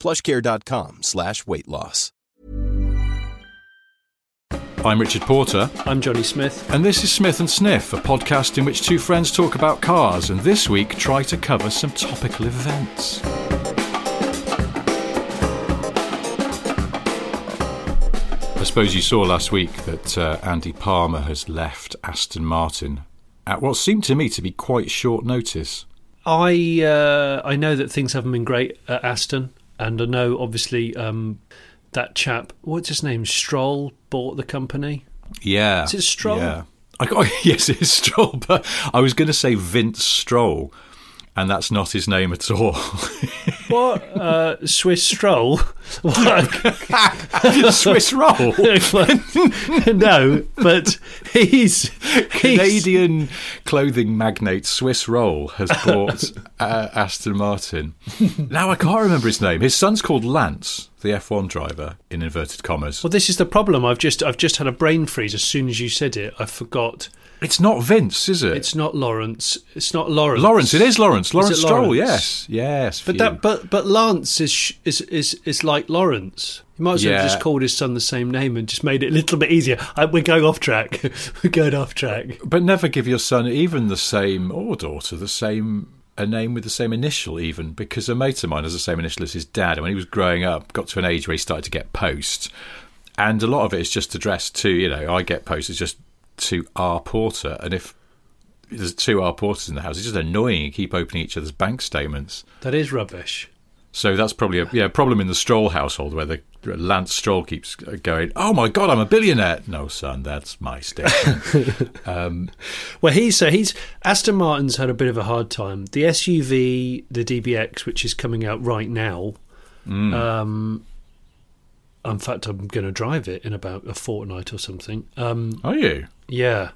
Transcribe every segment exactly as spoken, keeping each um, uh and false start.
PlushCare.com slash weight loss. I'm Richard Porter. I'm Johnny Smith. And this is Smith and Sniff, a podcast in which two friends talk about cars and this week try to cover some topical events. I suppose you saw last week that uh, Andy Palmer has left Aston Martin at what seemed to me to be quite short notice. I uh, I know that things haven't been great at Aston, and I know obviously um, that chap, what's his name, Stroll, bought the company. Yeah. Is it Stroll? Yeah. I got, yes, it is Stroll, but I was going to say Vince Stroll, and that's not his name at all. What? Uh, Swiss Stroll? What? Swiss Roll? No, but he's, he's... Canadian clothing magnate Swiss Roll has bought uh, Aston Martin. Now I can't remember his name. His son's called Lance, the F one driver, in inverted commas. Well, this is the problem. I've just I've just had a brain freeze as soon as you said it. I forgot... It's not Vince, is it? It's not Lawrence. It's not Lawrence. Lawrence, it is Lawrence. Lawrence Stroll, yes, yes. But that, but but Lance is is is is like Lawrence. He might as well yeah. have just called his son the same name and just made it a little bit easier. I, we're going off track. We're going off track. But never give your son, even the same, or daughter, the same a name with the same initial, even, because a mate of mine has the same initial as his dad. And when he was growing up, got to an age where he started to get post, and a lot of it is just addressed to, you know, I get post. It's just to R. Porter, and if there's two R. Porters in the house, it's just annoying. You keep opening each other's bank statements. That is rubbish. So that's probably a yeah problem in the Stroll household, where the Lance Stroll keeps going, oh my god, I'm a billionaire. No, son, that's my statement. um, well, he's so he's Aston Martin's had a bit of a hard time. The S U V, the D B X, which is coming out right now. Mm. Um, in fact, I'm going to drive it in about a fortnight or something. Um, Are you? Yeah.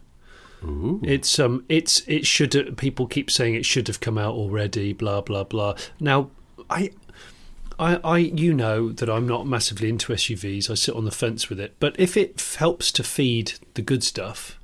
Ooh. It's um it's it should people keep saying it should have come out already, blah blah blah. Now I I I you know that I'm not massively into S U Vs. I sit on the fence with it. But if it f- helps to feed the good stuff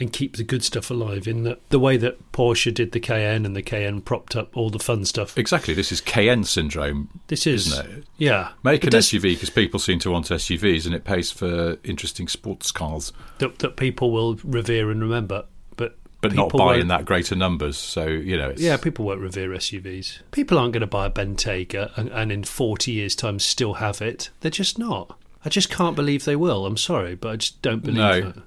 and keep the good stuff alive in the, the way that Porsche did the Cayenne, and the Cayenne propped up all the fun stuff. Exactly. This is Cayenne syndrome. This is, isn't it? Yeah. Make an S U V because people seem to want S U Vs, and it pays for interesting sports cars that, that people will revere and remember, but but not buy in that greater numbers. So you know, it's, yeah, people won't revere S U Vs. People aren't going to buy a Bentayga and, and in forty years' time still have it. They're just not. I just can't believe they will. I'm sorry, but I just don't believe no. that.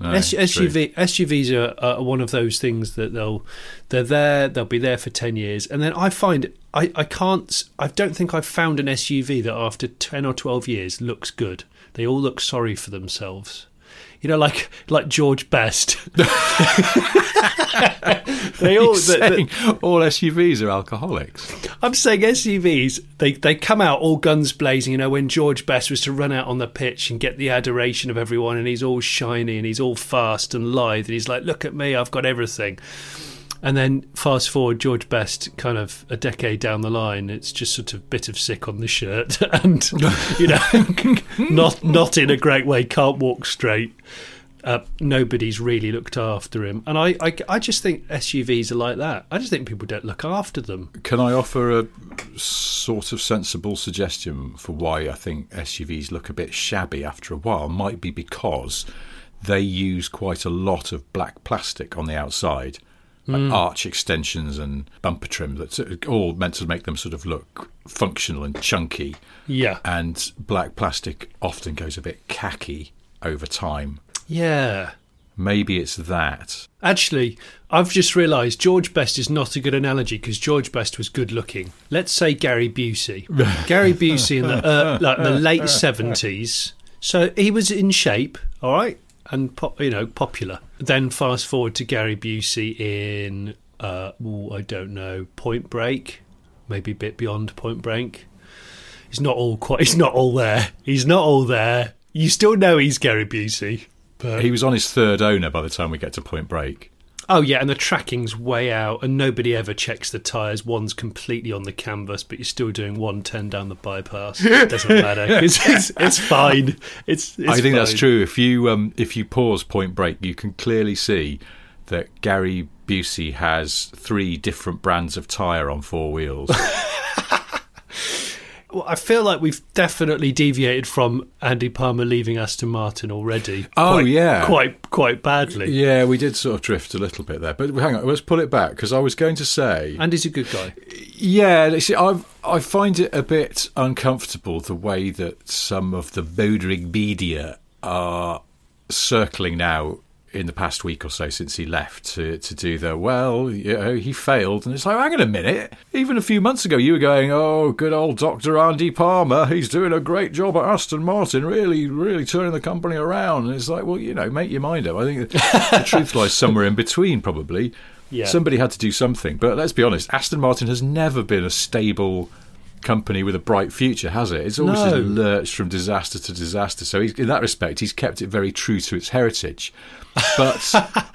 No, S U V, S U Vs are, are one of those things that they'll they're there they'll be there for ten years, and then I find I, I can't I don't think I've found an S U V that after ten or twelve years looks good. They all look sorry for themselves, you know, like like George Best. They all the, the, all S U Vs are alcoholics. I'm saying S U Vs they, they come out all guns blazing. You know, when George Best was to run out on the pitch and get the adoration of everyone, and he's all shiny and he's all fast and lithe, and he's like, look at me, I've got everything. And then fast forward George Best kind of a decade down the line, it's just sort of bit of sick on the shirt and, you know, not not in a great way, can't walk straight. Uh, nobody's really looked after him. And I, I, I just think S U Vs are like that. I just think people don't look after them. Can I offer a sort of sensible suggestion for why I think S U Vs look a bit shabby after a while? Might be because they use quite a lot of black plastic on the outside, like mm. arch extensions and bumper trim, that's all meant to make them sort of look functional and chunky. Yeah. And black plastic often goes a bit khaki over time. Yeah. Maybe it's that. Actually, I've just realised George Best is not a good analogy because George Best was good looking. Let's say Gary Busey. Gary Busey in the uh, like the late seventies. So he was in shape, all right, and pop, you know, popular. Then fast forward to Gary Busey in, uh, ooh, I don't know, Point Break, maybe a bit beyond Point Break. he's not all quite, he's not all there. He's not all there. You still know he's Gary Busey. But he was on his third owner by the time we get to Point Break. Oh, yeah, and the tracking's way out, and nobody ever checks the tyres. One's completely on the canvas, but you're still doing one ten down the bypass. It doesn't matter. It's, it's, it's fine. It's, it's I think fine. That's true. If you um, if you pause Point Break, you can clearly see that Gary Busey has three different brands of tyre on four wheels. Well, I feel like we've definitely deviated from Andy Palmer leaving Aston Martin already. Oh, quite, yeah. Quite quite badly. Yeah, we did sort of drift a little bit there. But hang on, let's pull it back, because I was going to say... Andy's a good guy. Yeah, see, I I find it a bit uncomfortable the way that some of the motoring media are circling now in the past week or so since he left to, to do the, well, you know, he failed. And it's like, hang on a minute. Even a few months ago, you were going, oh, good old Doctor Andy Palmer. He's doing a great job at Aston Martin, really, really turning the company around. And it's like, well, you know, make your mind up. I think the, the truth lies somewhere in between, probably. Yeah. Somebody had to do something. But let's be honest, Aston Martin has never been a stable company with a bright future, has it? It's always no. lurched from disaster to disaster. So he's, in that respect, he's kept it very true to its heritage. But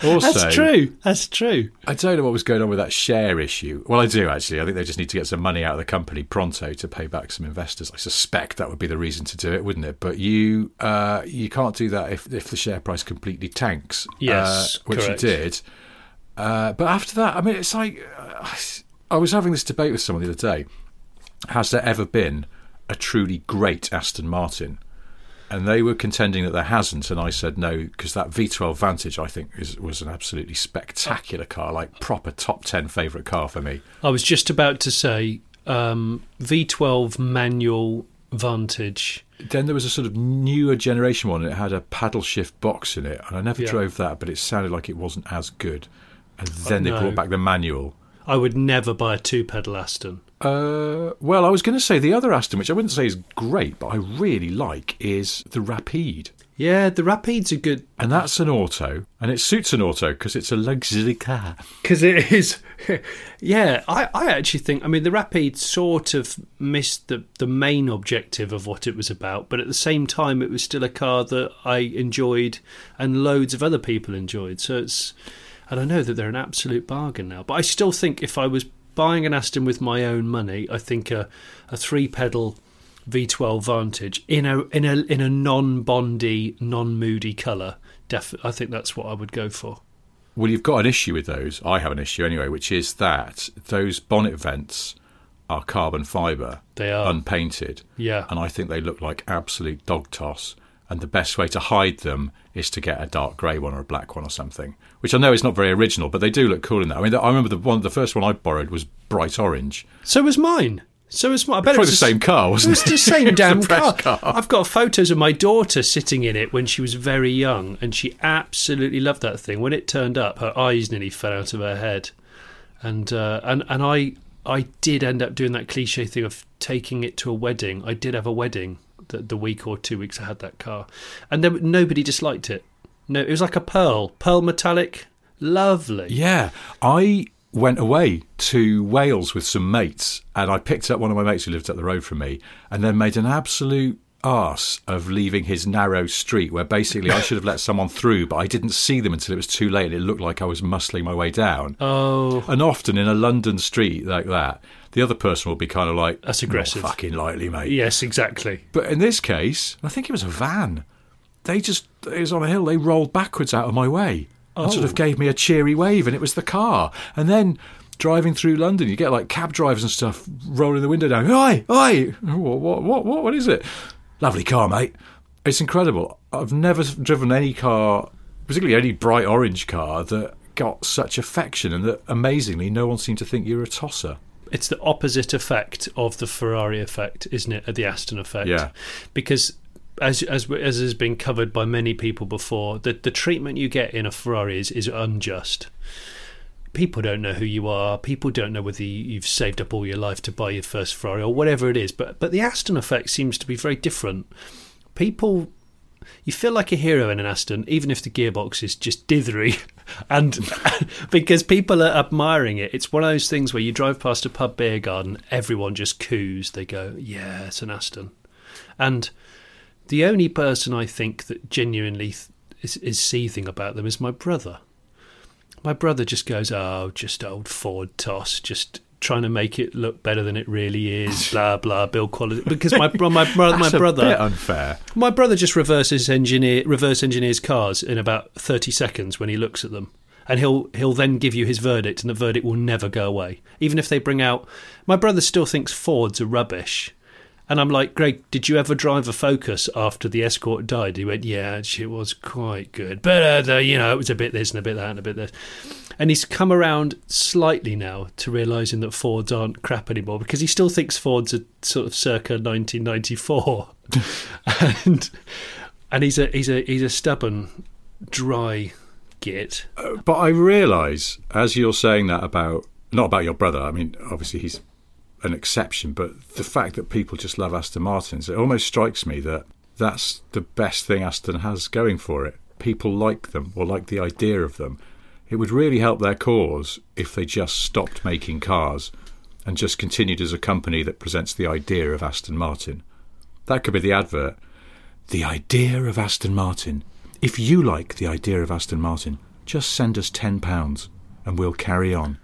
also... That's true. That's true. I don't know what was going on with that share issue. Well, I do, actually. I think they just need to get some money out of the company pronto to pay back some investors. I suspect that would be the reason to do it, wouldn't it? But you uh, you can't do that if, if the share price completely tanks. Yes, uh, which correct. It did. Uh, but after that, I mean, it's like... Uh, I was having this debate with someone the other day. Has there ever been a truly great Aston Martin? And they were contending that there hasn't, and I said no, because that V twelve Vantage, I think, is, was an absolutely spectacular car, like proper top ten favourite car for me. I was just about to say um, V twelve manual Vantage. Then there was a sort of newer generation one, and it had a paddle shift box in it, and I never yeah. drove that, but it sounded like it wasn't as good. And then oh, no. they brought back the manual. I would never buy a two-pedal Aston. Uh, well, I was going to say the other Aston, which I wouldn't say is great, but I really like, is the Rapide. Yeah, the Rapide's a good... And that's an auto, and it suits an auto because it's a luxury car. Because it is... yeah, I, I actually think... I mean, the Rapide sort of missed the, the main objective of what it was about, but at the same time, it was still a car that I enjoyed and loads of other people enjoyed. So it's... And I know that they're an absolute bargain now, but I still think if I was buying an Aston with my own money, I think a, a three-pedal V twelve Vantage in a in a in a non-bondy, non-moody colour, def- I think that's what I would go for. Well, you've got an issue with those. I have an issue anyway, which is that those bonnet vents are carbon fibre. They are unpainted. Yeah, and I think they look like absolute dog toss. And the best way to hide them is to get a dark grey one or a black one or something, which I know is not very original, but they do look cool in that. I mean, I remember the one, the first one I borrowed was bright orange. So was mine. So was mine. I bet it was the same car, wasn't it? It was the same damn car. car. I've got photos of my daughter sitting in it when she was very young, and she absolutely loved that thing. When it turned up, her eyes nearly fell out of her head, and uh, and and I I did end up doing that cliche thing of taking it to a wedding. I did have a wedding. The, the week or two weeks I had that car, and then nobody disliked it. No, it was like a pearl, pearl metallic, lovely. Yeah, I went away to Wales with some mates, and I picked up one of my mates who lived up the road from me, and then made an absolute arse of leaving his narrow street, where basically I should have let someone through, but I didn't see them until it was too late, and it looked like I was muscling my way down. Oh, and often in a London street like that, the other person will be kind of like, that's aggressive, not fucking lightly, mate. Yes, exactly. But in this case, I think it was a van. They just, it was on a hill. They rolled backwards out of my way oh. and sort of gave me a cheery wave, and it was the car. And then driving through London, you get like cab drivers and stuff rolling the window down. Oi, oi, what, what, what, what is it? Lovely car, mate. It's incredible. I've never driven any car, particularly any bright orange car, that got such affection, and that amazingly no one seemed to think you were a tosser. It's the opposite effect of the Ferrari effect, isn't it? The Aston effect. Yeah. Because as as as has been covered by many people before, the, the treatment you get in a Ferrari is, is unjust. People don't know who you are. People don't know whether you've saved up all your life to buy your first Ferrari or whatever it is. But but the Aston effect seems to be very different. People you feel like a hero in an Aston, even if the gearbox is just dithery. And because people are admiring it, it's one of those things where you drive past a pub beer garden, everyone just coos. They go, yeah, it's an Aston. And the only person I think that genuinely th- is, is seething about them is my brother. My brother just goes, oh, just old Ford toss, just trying to make it look better than it really is, blah blah, build quality. Because my my my, my, my brother, a bit unfair. My brother just reverses engineer reverse engineers cars in about thirty seconds when he looks at them, and he'll he'll then give you his verdict, and the verdict will never go away. Even if they bring out, my brother still thinks Fords are rubbish, and I'm like, Greg, did you ever drive a Focus after the Escort died? He went, yeah, it was quite good, but uh, you know, it was a bit this and a bit that and a bit this. And he's come around slightly now to realising that Fords aren't crap anymore, because he still thinks Fords are sort of circa nineteen ninety-four, and and he's a he's a he's a stubborn, dry git. Uh, but I realise as you're saying that about not about your brother. I mean, obviously he's an exception, but the fact that people just love Aston Martins, it almost strikes me that that's the best thing Aston has going for it. People like them, or like the idea of them. It would really help their cause if they just stopped making cars and just continued as a company that presents the idea of Aston Martin. That could be the advert. The idea of Aston Martin. If you like the idea of Aston Martin, just send us ten pounds and we'll carry on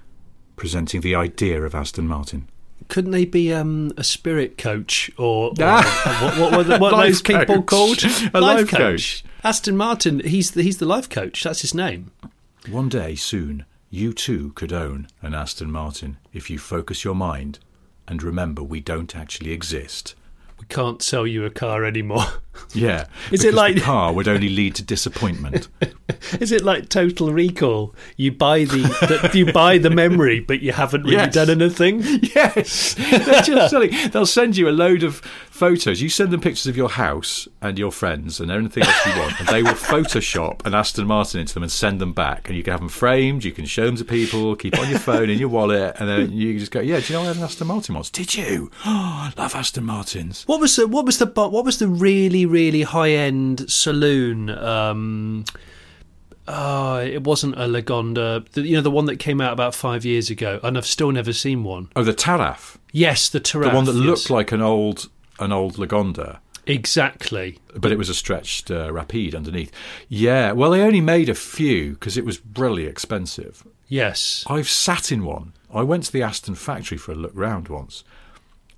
presenting the idea of Aston Martin. Couldn't they be um, a spirit coach or, or ah. what, what, what, what, what are those coach. people called? A life, life coach. coach. Aston Martin, he's the, he's the life coach. That's his name. One day soon, you too could own an Aston Martin if you focus your mind and remember we don't actually exist. We can't sell you a car anymore. Yeah, is it like the car would only lead to disappointment? Is it like Total Recall? You buy the, the you buy the memory, but you haven't really yes. done anything. Yes, they're just selling. They'll send you a load of photos. You send them pictures of your house and your friends and anything else you want, and they will Photoshop an Aston Martin into them and send them back. And you can have them framed. You can show them to people. Keep on your phone in your wallet, and then you just go, "Yeah, do you know I had an Aston Martin once? Did you? Oh, I love Aston Martins." What was the what was the what was the really really high end saloon? Um, uh, it wasn't a Lagonda. You know, the one that came out about five years ago, and I've still never seen one. Oh, the Taraf. Yes, the Taraf. The one that yes. looked like an old an old Lagonda. Exactly. But it was a stretched uh, Rapide underneath. Yeah. Well, they only made a few because it was really expensive. Yes. I've sat in one. I went to the Aston factory for a look round once,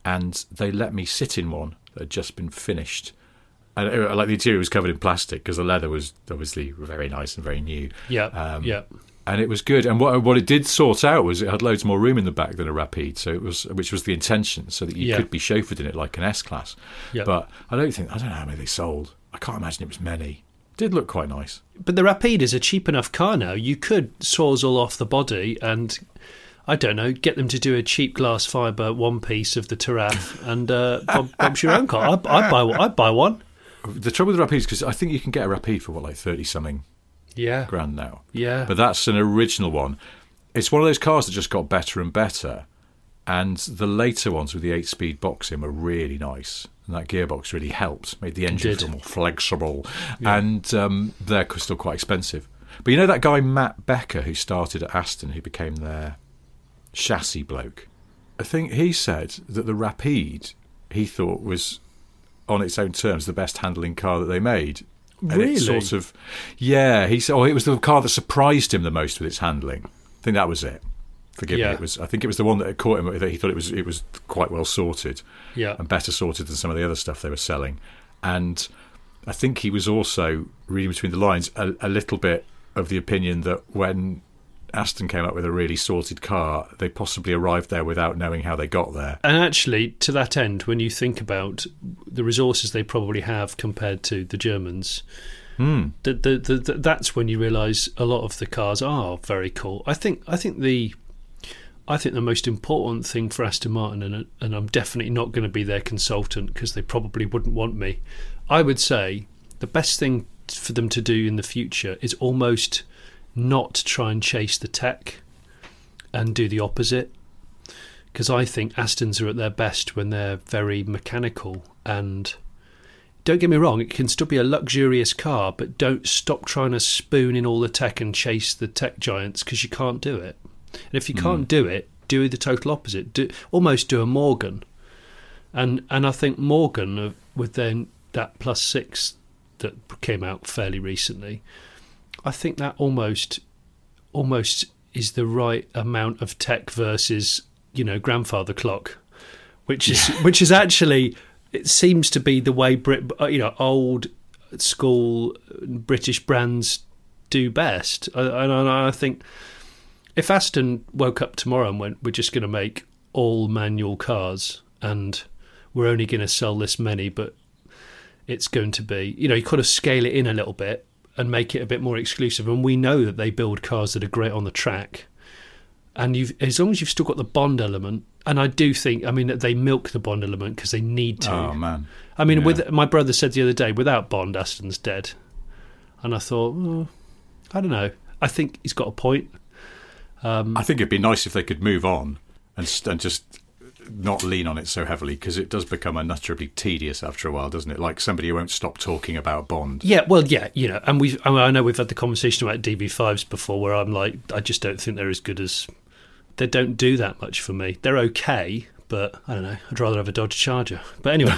and they let me sit in one that had just been finished. And it, like the interior was covered in plastic because the leather was obviously very nice and very new. Yeah, um, yeah. And it was good. And what what it did sort out was it had loads more room in the back than a Rapide, so it was, which was the intention, so that you yeah. could be chauffeured in it like an S-Class. Yep. But I don't think I don't know how many they sold. I can't imagine it was many. It did look quite nice. But the Rapide is a cheap enough car now. You could sawzall off the body and, I don't know, get them to do a cheap glass fibre one-piece of the Taraf and uh, bump, bump your own car. I'd, I'd, buy, I'd buy one. The trouble with the Rapide is because I think you can get a Rapide for, what, like thirty-something yeah. grand now. Yeah. But that's an original one. It's one of those cars that just got better and better, and the later ones with the eight-speed box in were really nice, and that gearbox really helped, made the engine feel more flexible, yeah. and um, they're still quite expensive. But you know that guy Matt Becker who started at Aston, who became their chassis bloke, I think he said that the Rapide he thought was on its own terms the best handling car that they made. And really? It sort of, yeah, he said, oh, it was the car that surprised him the most with its handling. I think that was it. Forgive yeah. me, it was. I think it was the one that caught him. That he thought it was it was quite well sorted, yeah, and better sorted than some of the other stuff they were selling. And I think he was also reading between the lines a, a little bit of the opinion that when Aston came up with a really sorted car, they possibly arrived there without knowing how they got there. And actually, to that end, when you think about the resources they probably have compared to the Germans, mm. the, the, the, the, that's when you realise a lot of the cars are very cool. I think I think the I think the most important thing for Aston Martin, and, and I'm definitely not going to be their consultant because they probably wouldn't want me, I would say the best thing for them to do in the future is almost not try and chase the tech and do the opposite, because I think Astons are at their best when they're very mechanical and Don't get me wrong, it can still be a luxurious car, but don't stop trying to spoon in all the tech and chase the tech giants, because you can't do it. And if you can't mm. do it, do the total opposite. Do, almost do a Morgan. And and I think Morgan, with then that plus six that came out fairly recently, I think that almost almost is the right amount of tech versus, you know, grandfather clock, which is yeah. which is actually, it seems to be the way Brit, you know, old school British brands do best. And I think if Aston woke up tomorrow and went, we're just going to make all manual cars and we're only going to sell this many, but it's going to be, you know, you kind of scale it in a little bit and make it a bit more exclusive. And we know that they build cars that are great on the track. And you've, as long as you've still got the Bond element, and I do think, I mean, they milk the Bond element because they need to. Oh, man. I mean, yeah. with my brother said the other day, without Bond, Aston's dead. And I thought, oh, I don't know. I think he's got a point. Um, I think it'd be nice if they could move on and, and just not lean on it so heavily, because it does become unutterably tedious after a while, doesn't it? Like somebody who won't stop talking about Bond. Yeah, well, yeah, you know, and we, I mean, I know we've had the conversation about D B fives before, where I'm like, I just don't think they're as good as, they don't do that much for me. They're okay, but I don't know, I'd rather have a Dodge Charger. But anyway.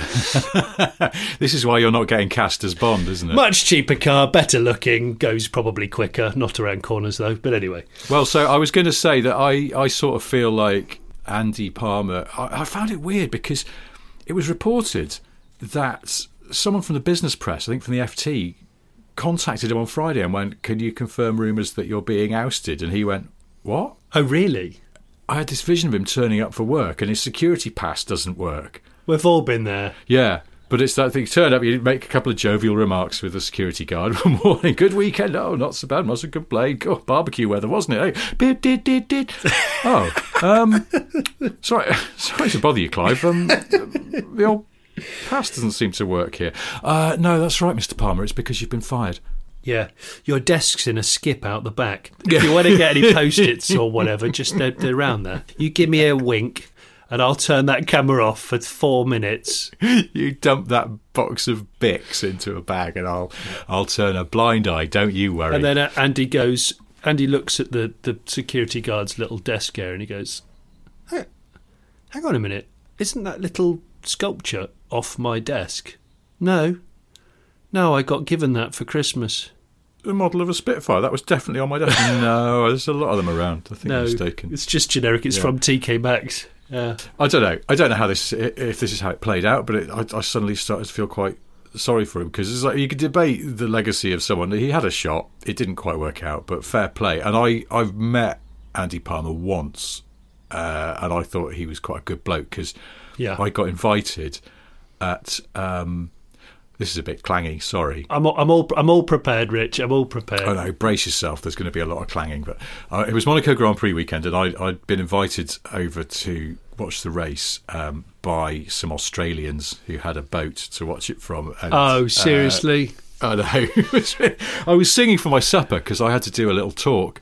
This is why you're not getting cast as Bond, isn't it? Much cheaper car, better looking, goes probably quicker, not around corners though, but anyway. Well, so I was going to say that I, I sort of feel like Andy Palmer, I, I found it weird because it was reported that someone from the business press, I think from the F T, contacted him on Friday and went, can you confirm rumours that you're being ousted? And he went, what? Oh, really? I had this vision of him turning up for work and his security pass doesn't work. We've all been there. Yeah, but it's that thing. Turn up, you make a couple of jovial remarks with the security guard. Good morning, good weekend. Oh, not so bad, mustn't complain. Oh, barbecue weather, wasn't it? Hey, did, did, did, did. Oh, um, sorry, sorry to bother you, Clive. Um, the old pass doesn't seem to work here. Uh, no, that's right, Mister Palmer. It's because you've been fired. Yeah, your desk's in a skip out the back. If you want to get any Post-its or whatever, just they're, they're around there. You give me a wink and I'll turn that camera off for four minutes. You dump that box of Bics into a bag and I'll I'll turn a blind eye, don't you worry. And then Andy goes, Andy looks at the, the security guard's little desk here and he goes, hey, hang on a minute, isn't that little sculpture off my desk? No. No, I got given that for Christmas. The model of a Spitfire, that was definitely on my desk. No, there's a lot of them around. I think no, I'm mistaken. It's just generic. It's yeah. from T K Maxx. Yeah. I don't know. I don't know how this, if this is how it played out, but it, I, I suddenly started to feel quite sorry for him because it's like you could debate the legacy of someone. He had a shot. It didn't quite work out, but fair play. And I, I've met Andy Palmer once, uh, and I thought he was quite a good bloke because yeah. I got invited at. Um, This is a bit clangy, sorry. I'm all, I'm all I'm all prepared, Rich. I'm all prepared. Oh, no, brace yourself. There's going to be a lot of clanging. But uh, it was Monaco Grand Prix weekend, and I, I'd been invited over to watch the race um, by some Australians who had a boat to watch it from. And, oh, seriously? Uh, I know. I was singing for my supper because I had to do a little talk,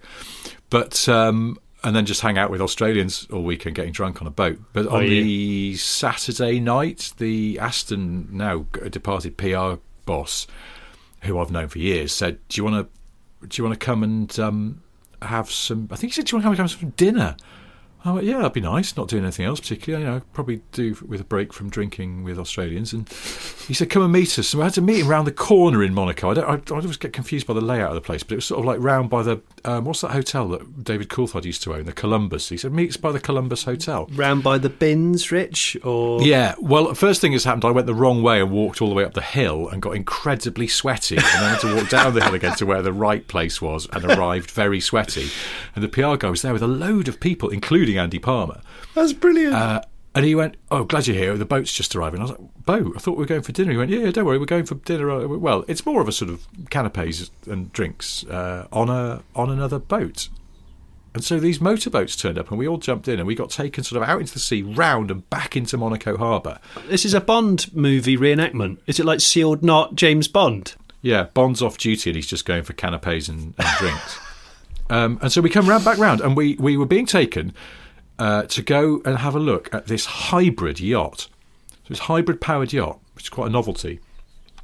but um, and then just hang out with Australians all weekend getting drunk on a boat. But on oh, yeah. the Saturday night, the Aston, now departed P R boss, who I've known for years, said, do you want to do you want to come and um, have some... I think he said, do you want to come and have some dinner? I went, yeah, that'd be nice, not doing anything else particularly. You know, I'd probably do with a break from drinking with Australians. And he said, come and meet us. So I had to meet him round the corner in Monaco. I, don't, I, I always get confused by the layout of the place, but it was sort of like round by the... Um, what's that hotel that David Coulthard used to own? The Columbus. He said, meet us by the Columbus Hotel. Round by the bins, Rich? Or Yeah. Well, first thing that's happened, I went the wrong way and walked all the way up the hill and got incredibly sweaty. And then had to walk down the hill again to where the right place was and arrived very sweaty. And the P R guy was there with a load of people, including Andy Palmer. That's brilliant. Uh, and he went, oh, glad you're here. The boat's just arriving. I was like, boat? I thought we were going for dinner. He went, yeah, don't worry, we're going for dinner. Well, it's more of a sort of canapés and drinks uh, on a on another boat. And so these motorboats turned up and we all jumped in and we got taken sort of out into the sea, round and back into Monaco Harbour. This is a Bond movie reenactment. Is it like Sealed Knot, James Bond? Yeah, Bond's off duty and he's just going for canapés and, and drinks. Um, and so we come round back round, and we, we were being taken uh, to go and have a look at this hybrid yacht. So it's a hybrid-powered yacht, which is quite a novelty.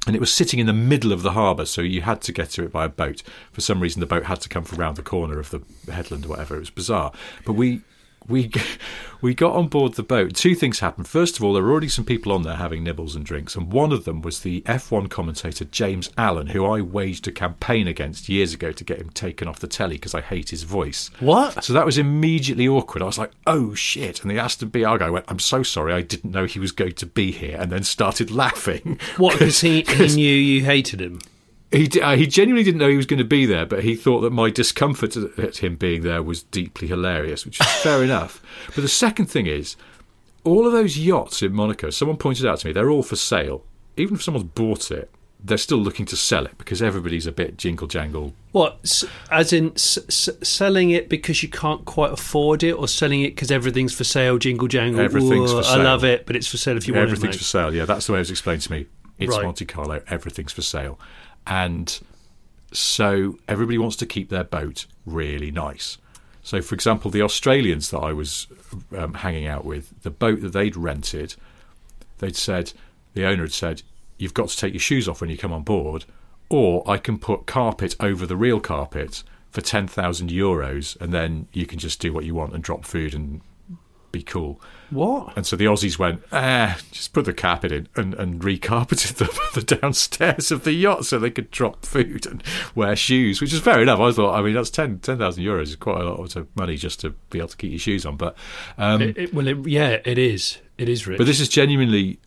And it was sitting in the middle of the harbour, so you had to get to it by a boat. For some reason, the boat had to come from round the corner of the headland or whatever. It was bizarre. But we we we got on board the boat. Two things happened. First of all, there were already some people on there having nibbles and drinks, and one of them was the F one commentator James Allen, who I waged a campaign against years ago to get him taken off the telly because I hate his voice. What? So that was immediately awkward. I was like, oh, shit. And the Aston B R guy went, I'm so sorry, I didn't know he was going to be here, and then started laughing. What, because he, he knew you hated him? He uh, he genuinely didn't know he was going to be there, but he thought that my discomfort at him being there was deeply hilarious, which is fair enough. But the second thing is, all of those yachts in Monaco, someone pointed out to me, they're all for sale. Even if someone's bought it, they're still looking to sell it because everybody's a bit jingle-jangle. What, as in s- s- selling it because you can't quite afford it, or selling it because everything's for sale, jingle-jangle? Everything's Ooh, for sale. I love it, but it's for sale if you want it, mate. Everything's for sale, yeah, that's the way it was explained to me. It's right. Monte Carlo, everything's for sale. And so everybody wants to keep their boat really nice. So, for example, the Australians that I was um, hanging out with, the boat that they'd rented, they'd said, the owner had said, you've got to take your shoes off when you come on board, or I can put carpet over the real carpet for ten thousand euros, and then you can just do what you want and drop food and be cool. What? And so the Aussies went, ah, just put the carpet in, and, and recarpeted the, the downstairs of the yacht so they could drop food and wear shoes, which is fair enough. I thought, I mean, that's ten thousand euros is quite a lot of money just to be able to keep your shoes on. But um, it, it, well, it, yeah, it is. It is rich. But this is genuinely.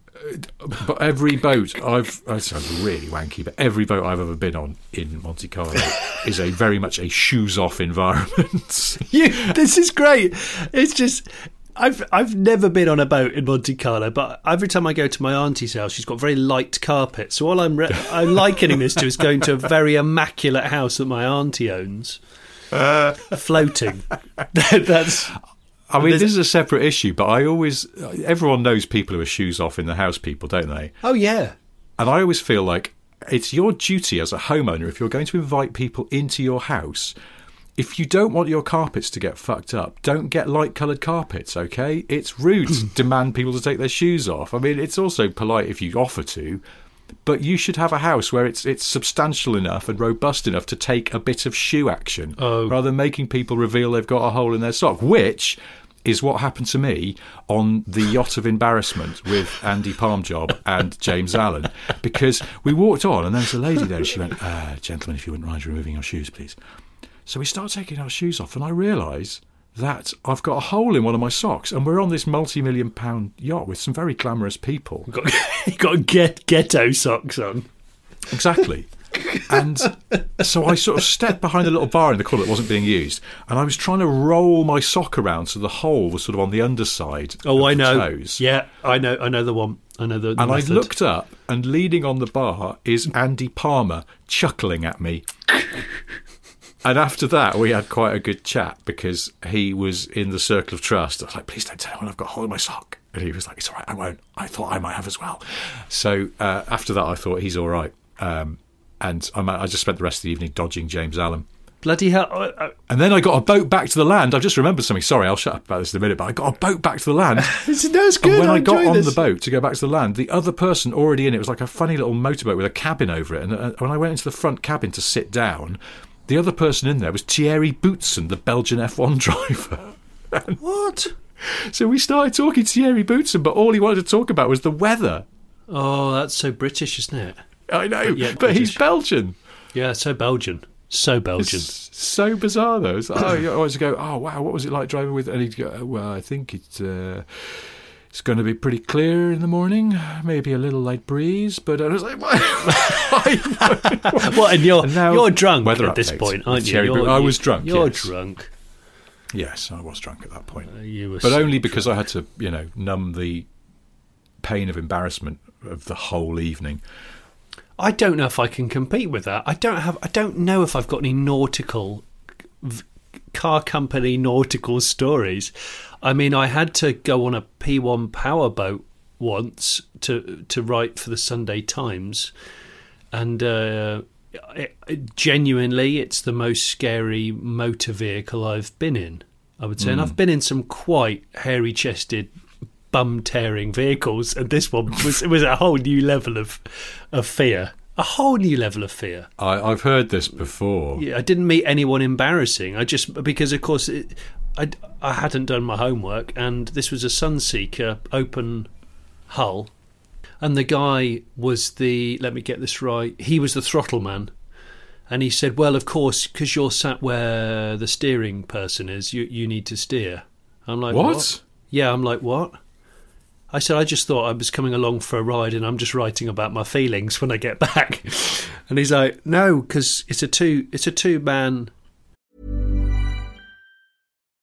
But every boat I've, that sounds really wanky, but every boat I've ever been on in Monte Carlo is a very much a shoes off environment. You, this is great. It's just. I've I've never been on a boat in Monte Carlo, but every time I go to my auntie's house, she's got very light carpet. So all I'm re- I'm likening this to is going to a very immaculate house that my auntie owns, uh. floating. That's. I mean, this is a separate issue, but I always everyone knows people who are shoes off in the house people, don't they? Oh yeah. And I always feel like it's your duty as a homeowner, if you're going to invite people into your house. If you don't want your carpets to get fucked up, don't get light-coloured carpets, okay? It's rude to demand people to take their shoes off. I mean, it's also polite if you offer to, but you should have a house where it's it's substantial enough and robust enough to take a bit of shoe action, oh. rather than making people reveal they've got a hole in their sock, which is what happened to me on the Yacht of Embarrassment with Andy Palmjob and James Allen, because we walked on and there was a lady there and she went, ah, gentlemen, if you wouldn't mind removing your shoes, please. So we start taking our shoes off and I realise that I've got a hole in one of my socks and we're on this multi-million pound yacht with some very glamorous people. You've got, you've got get, ghetto socks on. Exactly. And so I sort of stepped behind a little bar in the corner that wasn't being used and I was trying to roll my sock around so the hole was sort of on the underside oh, of I the know. toes. Yeah, I know, I know the one. I know the, the and method. I looked up and leaning on the bar is Andy Palmer chuckling at me. And after that, we had quite a good chat because he was in the circle of trust. I was like, please don't tell anyone I've got a hole in my sock. And he was like, it's all right, I won't. I thought I might have as well. So uh, after that, I thought he's all right. Um, and I, I just spent the rest of the evening dodging James Allen. Bloody hell. I, I, and then I got a boat back to the land. I've just remembered something. Sorry, I'll shut up about this in a minute, but I got a boat back to the land. It's, no, it's good. And when I, I got on this. the boat to go back to the land, the other person already in it was like a funny little motorboat with a cabin over it. And uh, when I went into the front cabin to sit down, the other person in there was Thierry Bootsen, the Belgian F one driver. And what? So we started talking to Thierry Bootsen, but all he wanted to talk about was the weather. Oh, that's so British, isn't it? I know, but, but he's Belgian. Yeah, so Belgian. So Belgian. It's so bizarre, though. It's like, oh, you always go, oh, wow, what was it like driving with... And he'd go, well, I think it's... Uh... It's going to be pretty clear in the morning, maybe a little light breeze, but I was like, what? Well, and you're, and now, you're drunk at this point, aren't you? Bo- I was drunk, You're yes. drunk. Yes, I was drunk at that point. Uh, you were but so only drunk. Because I had to, you know, numb the pain of embarrassment of the whole evening. I don't know if I can compete with that. I don't have. I don't know if I've got any nautical... V- car company nautical stories. I mean, I had to go on a P one powerboat once to to write for the Sunday Times, and uh, it, it, genuinely, it's the most scary motor vehicle I've been in, I would say. Mm. And I've been in some quite hairy-chested bum-tearing vehicles, and this one was it was a whole new level of of fear. A whole new level of fear. I, I've heard this before. Yeah, I didn't meet anyone embarrassing. I just because, of course, it, I I hadn't done my homework, and this was a Sunseeker open hull, and the guy was the let me get this right. He was the throttle man. And he said, well, of course, because you're sat where the steering person is, you you need to steer. I'm like, what? what? Yeah, I'm like, what? I said, I just thought I was coming along for a ride and I'm just writing about my feelings when I get back. And he's like, no, because it's a two, it's a two-man.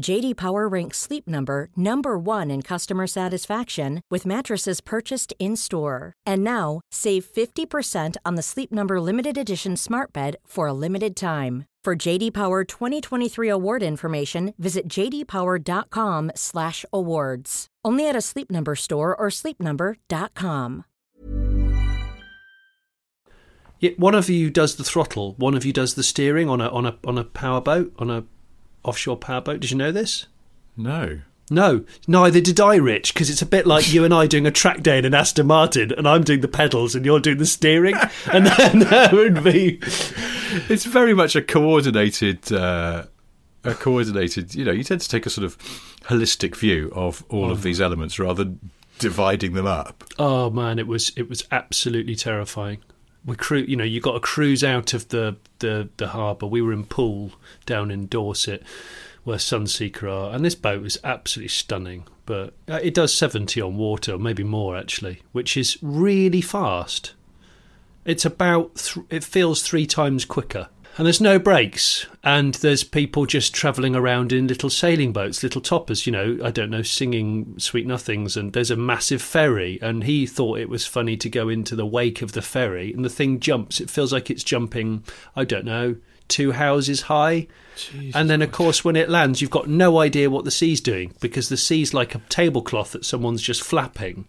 J D Power ranks Sleep Number number one in customer satisfaction with mattresses purchased in-store. And now, save fifty percent on the Sleep Number limited edition smart bed for a limited time. For J D Power twenty twenty-three award information, visit j d power dot com slash awards. Only at a Sleep Number store or sleep number dot com. Yeah, one of you does the throttle, one of you does the steering on a on a on a powerboat, on a offshore powerboat. Did you know this? No. No, neither did I, Rich, because it's a bit like you and I doing a track day in an Aston Martin, and I'm doing the pedals and you're doing the steering, and then that would be. It's very much a coordinated, uh, a coordinated. You know, you tend to take a sort of holistic view of all oh. of these elements rather than dividing them up. Oh man, it was it was absolutely terrifying. We cru- you know, you got to cruise out of the the, the harbour. We were in Poole down in Dorset, where Sunseeker are, and this boat was absolutely stunning, but it does seventy on water, maybe more actually, which is really fast. It's about th- it feels three times quicker, and there's no brakes, and there's people just travelling around in little sailing boats, little toppers, you know, I don't know, singing Sweet Nothings, and there's a massive ferry, and he thought it was funny to go into the wake of the ferry, and the thing jumps. It feels like it's jumping, I don't know, two houses high. Jesus. And then of course when it lands, you've got no idea what the sea's doing, because the sea's like a tablecloth that someone's just flapping.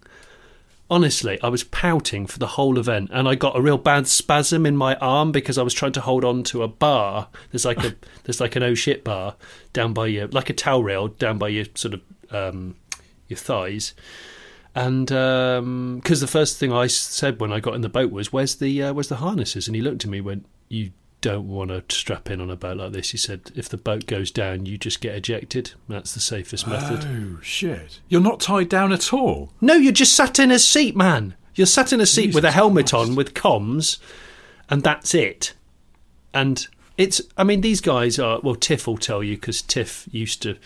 Honestly, I was pouting for the whole event, and I got a real bad spasm in my arm because I was trying to hold on to a bar. There's like a there's like an oh shit bar down by your, like a towel rail down by your sort of um your thighs. And because um, the first thing I said when I got in the boat was, where's the uh, where's the harnesses? And he looked at me and went, you don't want to strap in on a boat like this. He said, if the boat goes down, you just get ejected. That's the safest method. Oh, shit. You're not tied down at all? No, you're just sat in a seat, man. You're sat in a seat Jesus with a helmet Christ. on, with comms, and that's it. And it's, I mean, these guys are, well, Tiff will tell you, because Tiff used to,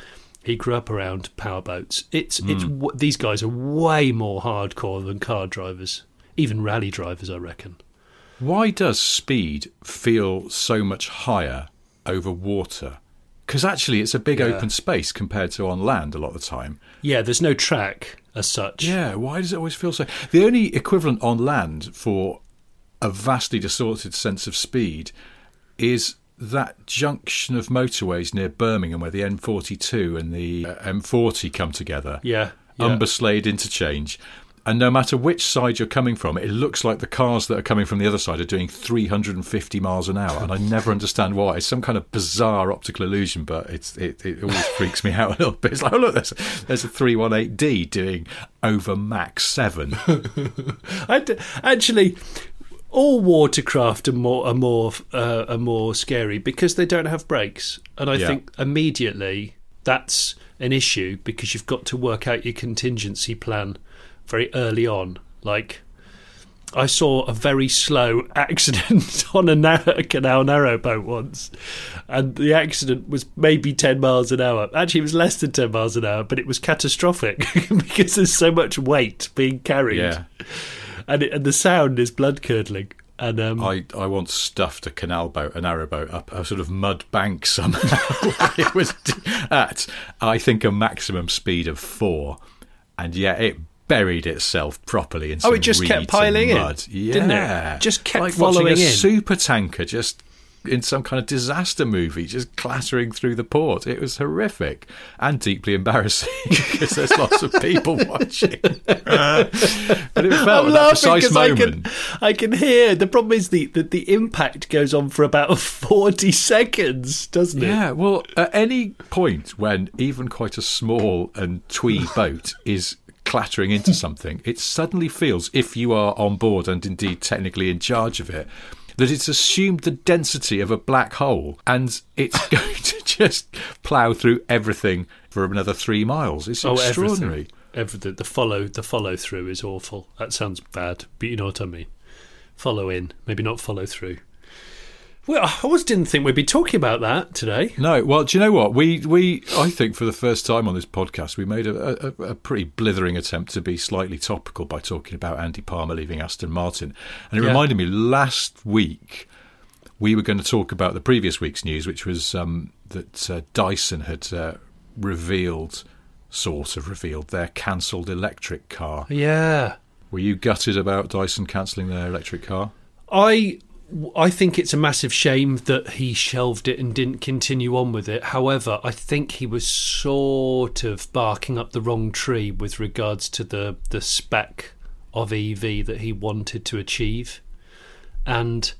he grew up around powerboats. It's, mm. it's, these guys are way more hardcore than car drivers, even rally drivers, I reckon. Why does speed feel so much higher over water? Because actually it's a big yeah. open space compared to on land a lot of the time. Yeah, there's no track as such. Yeah, why does it always feel so... The only equivalent on land for a vastly distorted sense of speed is that junction of motorways near Birmingham where the M forty-two and the M forty come together. Yeah. yeah. Umberslade interchange. And no matter which side you're coming from, it looks like the cars that are coming from the other side are doing three hundred fifty miles an hour. And I never understand why. It's some kind of bizarre optical illusion, but it's it, it always freaks me out a little bit. It's like, oh, look, there's, there's a three eighteen D doing over Mach seven. I d- actually, all watercraft are more, are, more, uh, are more scary because they don't have brakes. And I yeah. think immediately that's an issue because you've got to work out your contingency plan very early on, like I saw a very slow accident on a, narrow, a canal narrowboat once, and the accident was maybe ten miles an hour. Actually, it was less than ten miles an hour, but it was catastrophic because there's so much weight being carried. Yeah. And, it, and the sound is blood-curdling. And um, I, I once stuffed a canal boat, a narrowboat, up a sort of mud bank somehow. It was at, I think, a maximum speed of four, and yeah, it buried itself properly in some reeds. Oh, it just kept piling in, yeah. Didn't it? Just kept like following watching a in. Super tanker just in some kind of disaster movie, just clattering through the port. It was horrific and deeply embarrassing because there's lots of people watching. But it felt at that precise moment. I can, I can hear. The problem is the, the, the impact goes on for about forty seconds, doesn't it? Yeah, well, at any point when even quite a small and twee boat is clattering into something, it suddenly feels, if you are on board and indeed technically in charge of it, that it's assumed the density of a black hole and it's going to just plough through everything for another three miles. It's oh, extraordinary. Everything. Everything. The follow, the follow through is awful. That sounds bad, but you know what I mean. Follow in, maybe not follow through. Well, I always didn't think we'd be talking about that today. No, well, do you know what? We, we I think for the first time on this podcast, we made a, a, a pretty blithering attempt to be slightly topical by talking about Andy Palmer leaving Aston Martin. And it yeah. reminded me, last week, we were going to talk about the previous week's news, which was um, that uh, Dyson had uh, revealed, sort of revealed, their cancelled electric car. Yeah. Were you gutted about Dyson cancelling their electric car? I... I think it's a massive shame that he shelved it and didn't continue on with it. However, I think he was sort of barking up the wrong tree with regards to the, the spec of E V that he wanted to achieve. And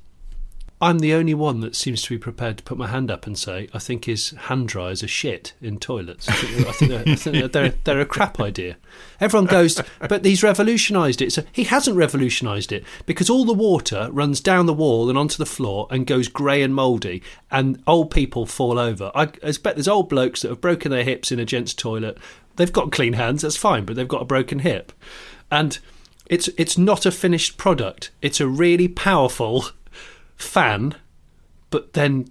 I'm the only one that seems to be prepared to put my hand up and say, I think his hand dryers are shit in toilets. I think, I think, they're, I think they're, they're a crap idea. Everyone goes, but he's revolutionised it. So he hasn't revolutionised it because all the water runs down the wall and onto the floor and goes grey and mouldy and old people fall over. I expect there's old blokes that have broken their hips in a gents' toilet. They've got clean hands, that's fine, but they've got a broken hip. And it's it's not a finished product. It's a really powerful fan, but then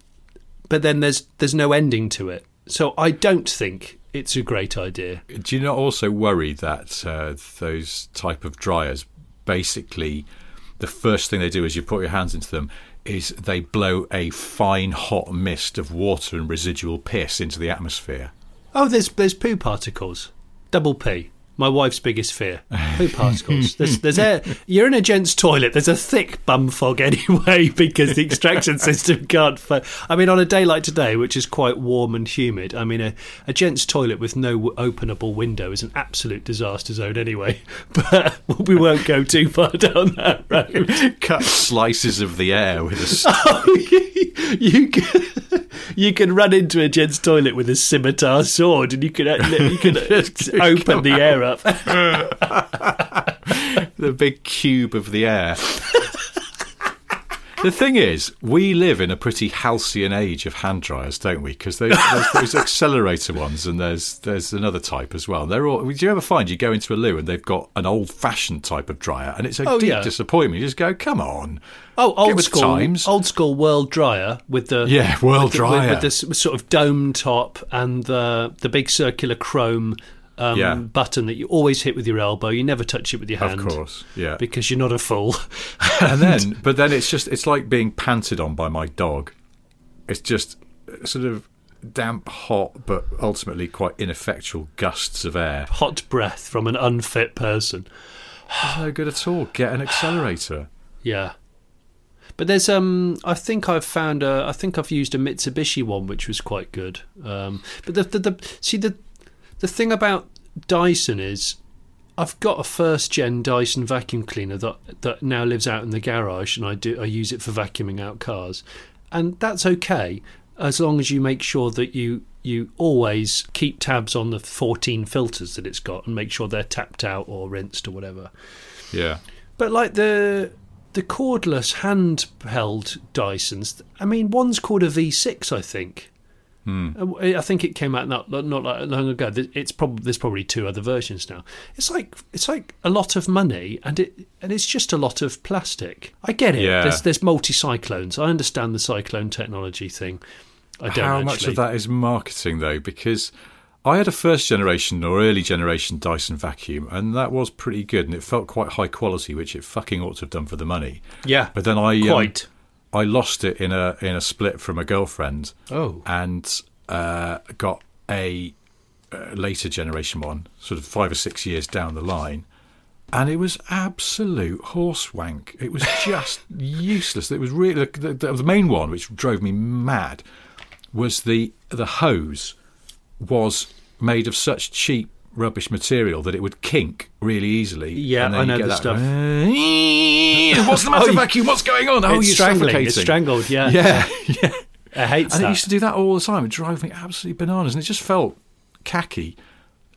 but then there's there's no ending to it, so I don't think it's a great idea. Do you not also worry that uh, those type of dryers, basically the first thing they do as you put your hands into them is they blow a fine hot mist of water and residual piss into the atmosphere? Oh, there's there's poo particles. Double P, my wife's biggest fear. Poo particles. There's, there's air. You're in a gent's toilet. There's a thick bum fog anyway because the extraction system can't... F- I mean, on a day like today, which is quite warm and humid, I mean, a, a gent's toilet with no openable window is an absolute disaster zone anyway. But we won't go too far down that road. Cut slices of the air with a... St- oh, you, can, you can run into a gent's toilet with a scimitar sword and you can, you can open the air up. Up. The big cube of the air. The thing is, we live in a pretty halcyon age of hand dryers, don't we? Because there's, there's those accelerator ones, and there's there's another type as well. They're all. Do you ever find you go into a loo and they've got an old fashioned type of dryer, and it's a oh, deep yeah. disappointment. You just go, come on. Oh, old school, times. old school world dryer with the yeah world dryer with, with the sort of dome top and the the big circular chrome. Um, yeah. button that you always hit with your elbow. You never touch it with your hand. Of course, yeah. Because you're not a fool. and then, But then it's just, it's like being panted on by my dog. It's just sort of damp, hot, but ultimately quite ineffectual gusts of air. Hot breath from an unfit person. No good at all. Get an accelerator. Yeah. But there's, um, I think I've found, a, I think I've used a Mitsubishi one, which was quite good. Um, but the, the, the see, the, The thing about Dyson is I've got a first-gen Dyson vacuum cleaner that that now lives out in the garage, and I do I use it for vacuuming out cars. And that's okay as long as you make sure that you, you always keep tabs on the fourteen filters that it's got and make sure they're tapped out or rinsed or whatever. Yeah. But like the... The cordless handheld Dysons, I mean, one's called a V six, I think. Mm. I think it came out not not long ago. It's probably there's probably two other versions now. It's like it's like a lot of money, and it and it's just a lot of plastic. I get it. Yeah. There's there's multi-cyclones. I understand the cyclone technology thing. I don't. How actually. much of that is marketing though? Because I had a first generation or early generation Dyson vacuum, and that was pretty good, and it felt quite high quality, which it fucking ought to have done for the money. Yeah, but then I quite. Um, I lost it in a in a split from a girlfriend. Oh. And uh, got a uh, later generation one, sort of five or six years down the line, and it was absolute horse wank. It was just useless. It was really the, the, the main one, which drove me mad, was the the hose was made of such cheap rubbish material that it would kink really easily. Yeah, I know the stuff. Uh, what's the matter, oh, vacuum? What's going on? Oh, it's you're strangling. It's strangled, yeah. Yeah, yeah. I hate and that. And it used to do that all the time. It drove me absolutely bananas, and it just felt khaki.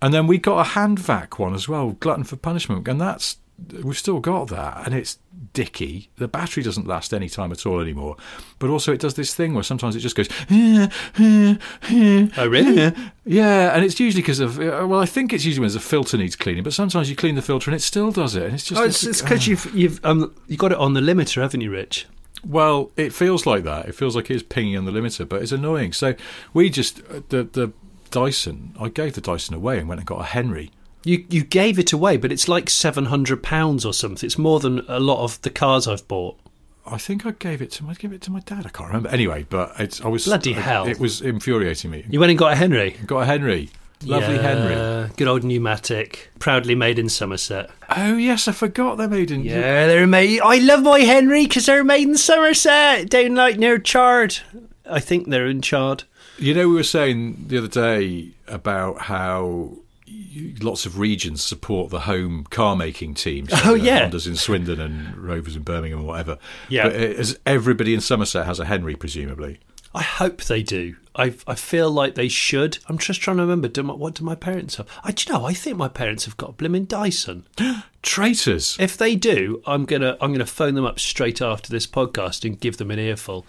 And then we got a hand vac one as well, glutton for punishment, and that's we've still got that, and it's dicky. The battery doesn't last any time at all anymore, but also it does this thing where sometimes it just goes eh, eh, eh, oh really eh. Yeah, and it's usually because of well I think it's usually when the filter needs cleaning, but sometimes you clean the filter and it still does it, and it's just oh, it's because oh. you've you've um you got it on the limiter, haven't you, Rich? Well, it feels like that. It feels like it's pinging on the limiter, but it's annoying. So we just the the Dyson I gave the Dyson away and went and got a Henry. You you gave it away, but it's like seven hundred pounds or something. It's more than a lot of the cars I've bought. I think I gave it to my gave it to my dad. I can't remember. Anyway, but it's I was bloody I, hell. It was infuriating me. You went and got a Henry. Got a Henry. Lovely yeah, Henry. Good old pneumatic. Proudly made in Somerset. Oh yes, I forgot they're made in. Yeah, they're made. I love my Henry because they're made in Somerset, down like near Chard. I think they're in Chard. You know, we were saying the other day about how lots of regions support the home car making teams. Oh, you know, yeah. Honda's in Swindon and Rovers in Birmingham or whatever. Yeah. But as everybody in Somerset has a Henry, presumably. I hope they do. I I feel like they should. I'm just trying to remember, do my, what do my parents have? I, do you know, I think my parents have got a blimmin' Dyson. Traitors. If they do, I'm going to I'm gonna phone them up straight after this podcast and give them an earful.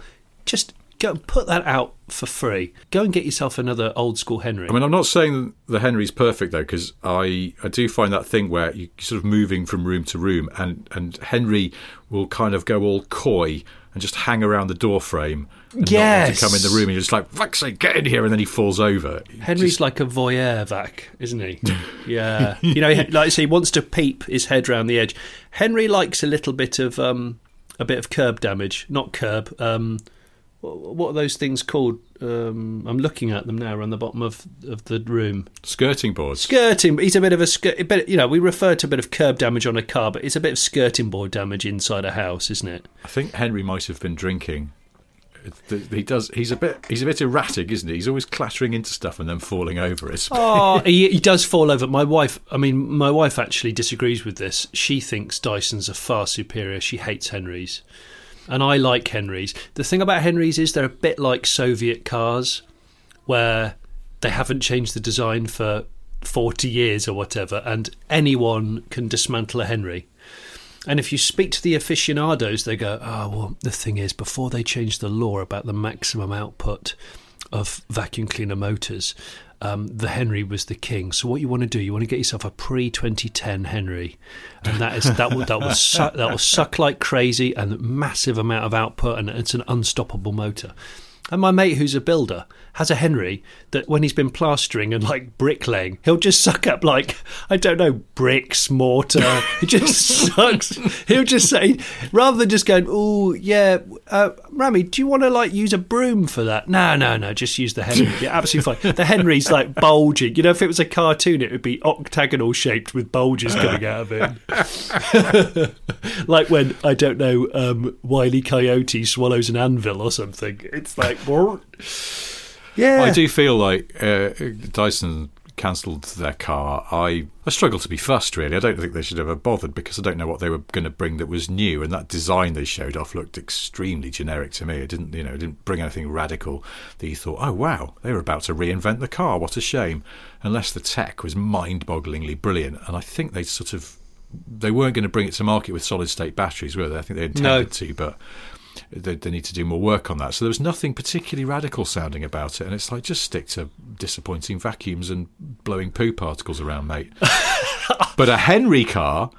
Just go and put that out for free. Go and get yourself another old school Henry. I mean, I'm not saying the Henry's perfect though, because I, I do find that thing where you're sort of moving from room to room, and, and Henry will kind of go all coy and just hang around the door frame. And yes. Not want to come in the room, and you're just like, fuck's sake, get in here, and then he falls over. Henry's just like a voyeur vac, isn't he? Yeah. You know, like so he wants to peep his head round the edge. Henry likes a little bit of um a bit of curb damage, not curb. Um, What are those things called? Um, I'm looking at them now around the bottom of, of the room. Skirting boards. Skirting. He's a bit of a skirt. Bit, you know, we refer to a bit of curb damage on a car, but it's a bit of skirting board damage inside a house, isn't it? I think Henry might have been drinking. He does. He's a bit. He's a bit erratic, isn't he? He's always clattering into stuff and then falling over it. Oh, he, he does fall over. My wife. I mean, my wife actually disagrees with this. She thinks Dysons are far superior. She hates Henrys. And I like Henrys. The thing about Henrys is they're a bit like Soviet cars, where they haven't changed the design for forty years or whatever, and anyone can dismantle a Henry. And if you speak to the aficionados, they go, oh, well, the thing is, before they changed the law about the maximum output of vacuum cleaner motors, um, the Henry was the king. So what you want to do, you want to get yourself a pre twenty ten Henry, and that is that will that will suck, that will suck like crazy and massive amount of output, and it's an unstoppable motor. And my mate, who's a builder, has a Henry that when he's been plastering and like bricklaying, he'll just suck up like I don't know bricks, mortar. It just sucks. He'll just say, rather than just going, oh yeah, uh, Rami, do you want to like use a broom for that? No, no, no, just use the Henry. You're absolutely fine. The Henry's like bulging. You know, if it was a cartoon, it would be octagonal shaped with bulges coming out of it, like when I don't know um, Wile E. Coyote swallows an anvil or something. It's like. Yeah, I do feel like uh, Dyson cancelled their car. I I struggle to be fussed, really. I don't think they should have ever bothered, because I don't know what they were going to bring that was new, and that design they showed off looked extremely generic to me. It didn't, you know, it didn't bring anything radical that you thought, oh wow, they were about to reinvent the car. What a shame! Unless the tech was mind-bogglingly brilliant, and I think they sort of they weren't going to bring it to market with solid-state batteries, were they? I think they intended no. to, but. they, they need to do more work on that. So there was nothing particularly radical sounding about it, and it's like, just stick to disappointing vacuums and blowing poo particles around, mate. But a Henry car,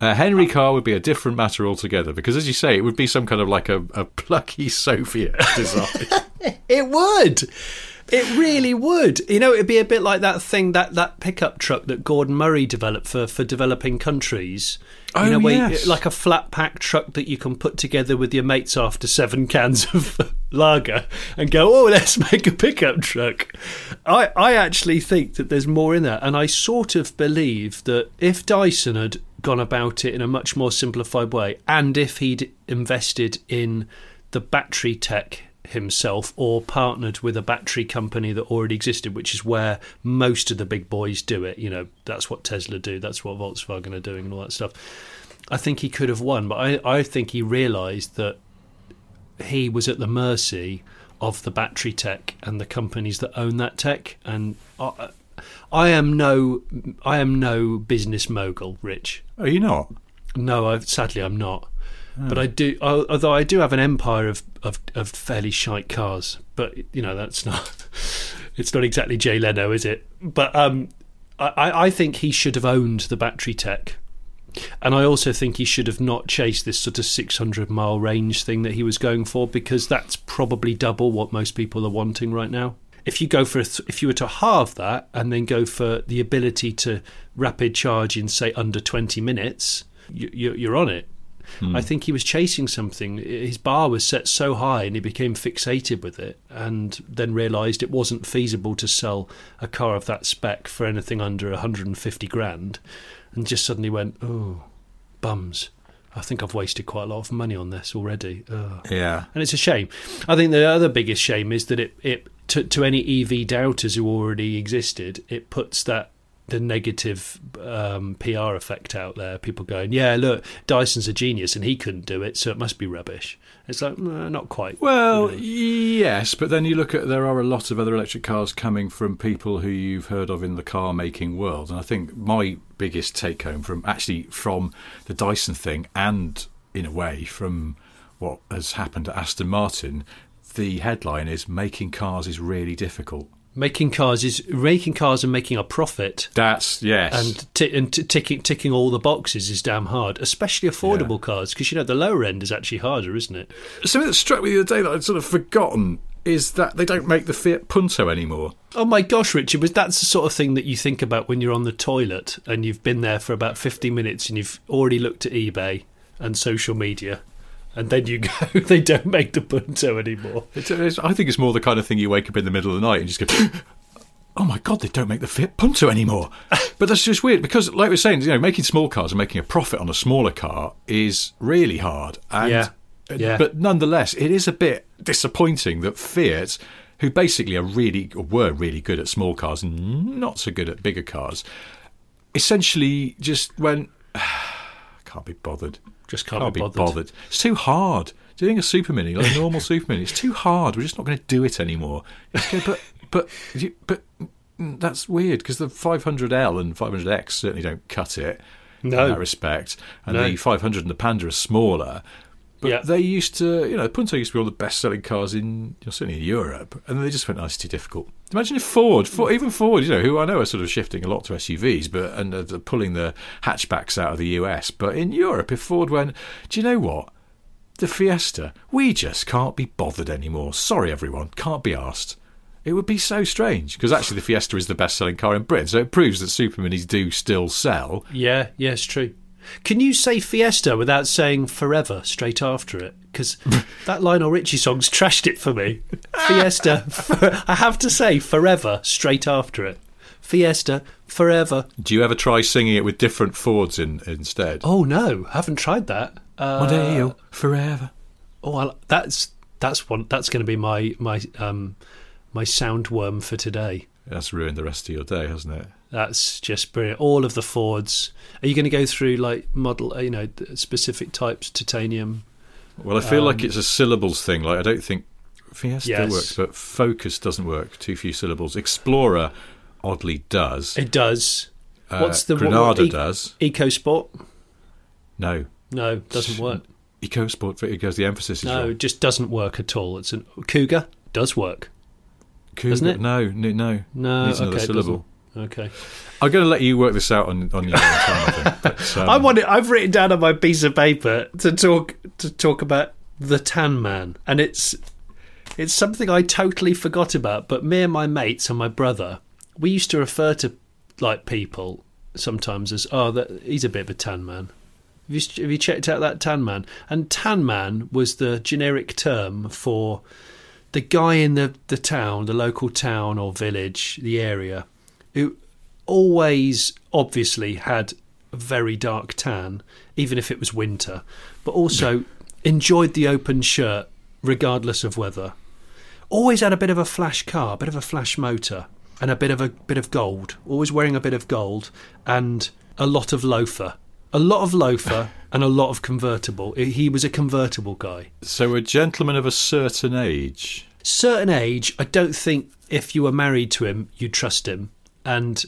a Henry car would be a different matter altogether, because as you say, it would be some kind of like a, a plucky Soviet design. It would. It really would. You know, it'd be a bit like that thing, that, that pickup truck that Gordon Murray developed for, for developing countries. Oh, you know, where yes. you, like a flat pack truck that you can put together with your mates after seven cans of lager and go, oh, let's make a pickup truck. I, I actually think that there's more in that. And I sort of believe that if Dyson had gone about it in a much more simplified way, and if he'd invested in the battery tech himself or partnered with a battery company that already existed, which is where most of the big boys do it. You know, that's what Tesla do, that's what Volkswagen are doing and all that stuff. I think he could have won, but I, I think he realised that he was at the mercy of the battery tech and the companies that own that tech. And I, I am no I am no business mogul, Rich. Are you not? No, I've, sadly I'm not. Oh. But I do, although I do have an empire of, of, of fairly shite cars. But you know, that's not, it's not exactly Jay Leno, is it? But um, I, I think he should have owned the battery tech, and I also think he should have not chased this sort of six hundred mile range thing that he was going for, because that's probably double what most people are wanting right now. If you go for a th- if you were to halve that and then go for the ability to rapid charge in say under twenty minutes, you, you, you're on it. Hmm. I think he was chasing something. His bar was set so high and he became fixated with it, and then realised it wasn't feasible to sell a car of that spec for anything under one hundred fifty grand, and just suddenly went, oh, bums. I think I've wasted quite a lot of money on this already. Ugh. Yeah. And it's a shame. I think the other biggest shame is that it, it to, to any E V doubters who already existed, it puts that the negative um, P R effect out there. People going, yeah, look, Dyson's a genius and he couldn't do it, so it must be rubbish. It's like, no, not quite. Well, you know. Yes, but then you look at, there are a lot of other electric cars coming from people who you've heard of in the car-making world. And I think my biggest take-home from, actually from the Dyson thing, and in a way from what has happened at Aston Martin, the headline is, making cars is really difficult. Making cars is making cars and making a profit. That's yes, and t- and t- ticking ticking all the boxes is damn hard, especially affordable yeah. cars, because you know the lower end is actually harder, isn't it? Something that struck me the other day that I'd sort of forgotten is that they don't make the Fiat Punto anymore. Oh my gosh, Richard, was that's the sort of thing that you think about when you're on the toilet and you've been there for about fifty minutes and you've already looked at eBay and social media. And then you go, they don't make the Punto anymore. It's, it's, I think it's more the kind of thing you wake up in the middle of the night and just go, oh my God, they don't make the Fiat Punto anymore. But that's just weird, because like we're saying, you know, making small cars and making a profit on a smaller car is really hard. And, yeah. yeah. But nonetheless, it is a bit disappointing that Fiat, who basically are really were really good at small cars and not so good at bigger cars, essentially just went, can't be bothered. Just can't, can't be, bothered. be bothered. It's too hard. Doing a super mini, like a normal super mini, it's too hard. We're just not going to do it anymore. Okay, but but but that's weird, because the five hundred L and five hundred X certainly don't cut it no. in that respect. And no. the five hundred and the Panda are smaller. But yeah. they used to, you know, Punto used to be one of the best-selling cars in, you know, certainly in Europe, and they just went, oh, it's too difficult. Imagine if Ford, Ford, even Ford, you know, who I know are sort of shifting a lot to S U Vs, but and uh, pulling the hatchbacks out of the U S. But in Europe, if Ford went, do you know what? The Fiesta, we just can't be bothered anymore. Sorry, everyone, can't be arsed. It would be so strange, because actually the Fiesta is the best-selling car in Britain, so it proves that super minis do still sell. Yeah, yeah, it's true. Can you say Fiesta without saying forever straight after it? Because that Lionel Richie song's trashed it for me. Fiesta, for, I have to say forever straight after it. Fiesta, forever. Do you ever try singing it with different Fords in, instead? Oh, no, haven't tried that. Uh, One day, oh, forever. Oh, I'll, that's that's one. That's going to be my my um, my soundworm for today. That's ruined the rest of your day, hasn't it? That's just brilliant. All of the Fords. Are you going to go through like model, you know, specific types, titanium? Well, I feel um, like it's a syllables thing. Like I don't think Fiesta yes. works, but Focus doesn't work. Too few syllables. Explorer oddly does. It does. Uh, What's the Granada what, what, e- does? EcoSport? No. No, doesn't work. EcoSport for goes the emphasis is no, wrong. It just doesn't work at all. It's an Cougar does work. Cougar, doesn't it? No, no, no. Needs another okay, syllable. Okay, I'm going to let you work this out on on your own time. I think. But, um, I want it, I've written down on my piece of paper to talk to talk about the Tan Man, and it's it's something I totally forgot about. But me and my mates and my brother, we used to refer to like people sometimes as oh, that, he's a bit of a tan man. Have you, have you checked out that Tan Man? And Tan Man was the generic term for the guy in the, the town, the local town or village, the area, who always obviously had a very dark tan, even if it was winter, but also enjoyed the open shirt regardless of weather. Always had a bit of a flash car, a bit of a flash motor, and a bit of a bit of gold. Always wearing a bit of gold and a lot of loafer. A lot of loafer and a lot of convertible. He was a convertible guy. So a gentleman of a certain age. Certain age. I don't think if you were married to him, you'd trust him. And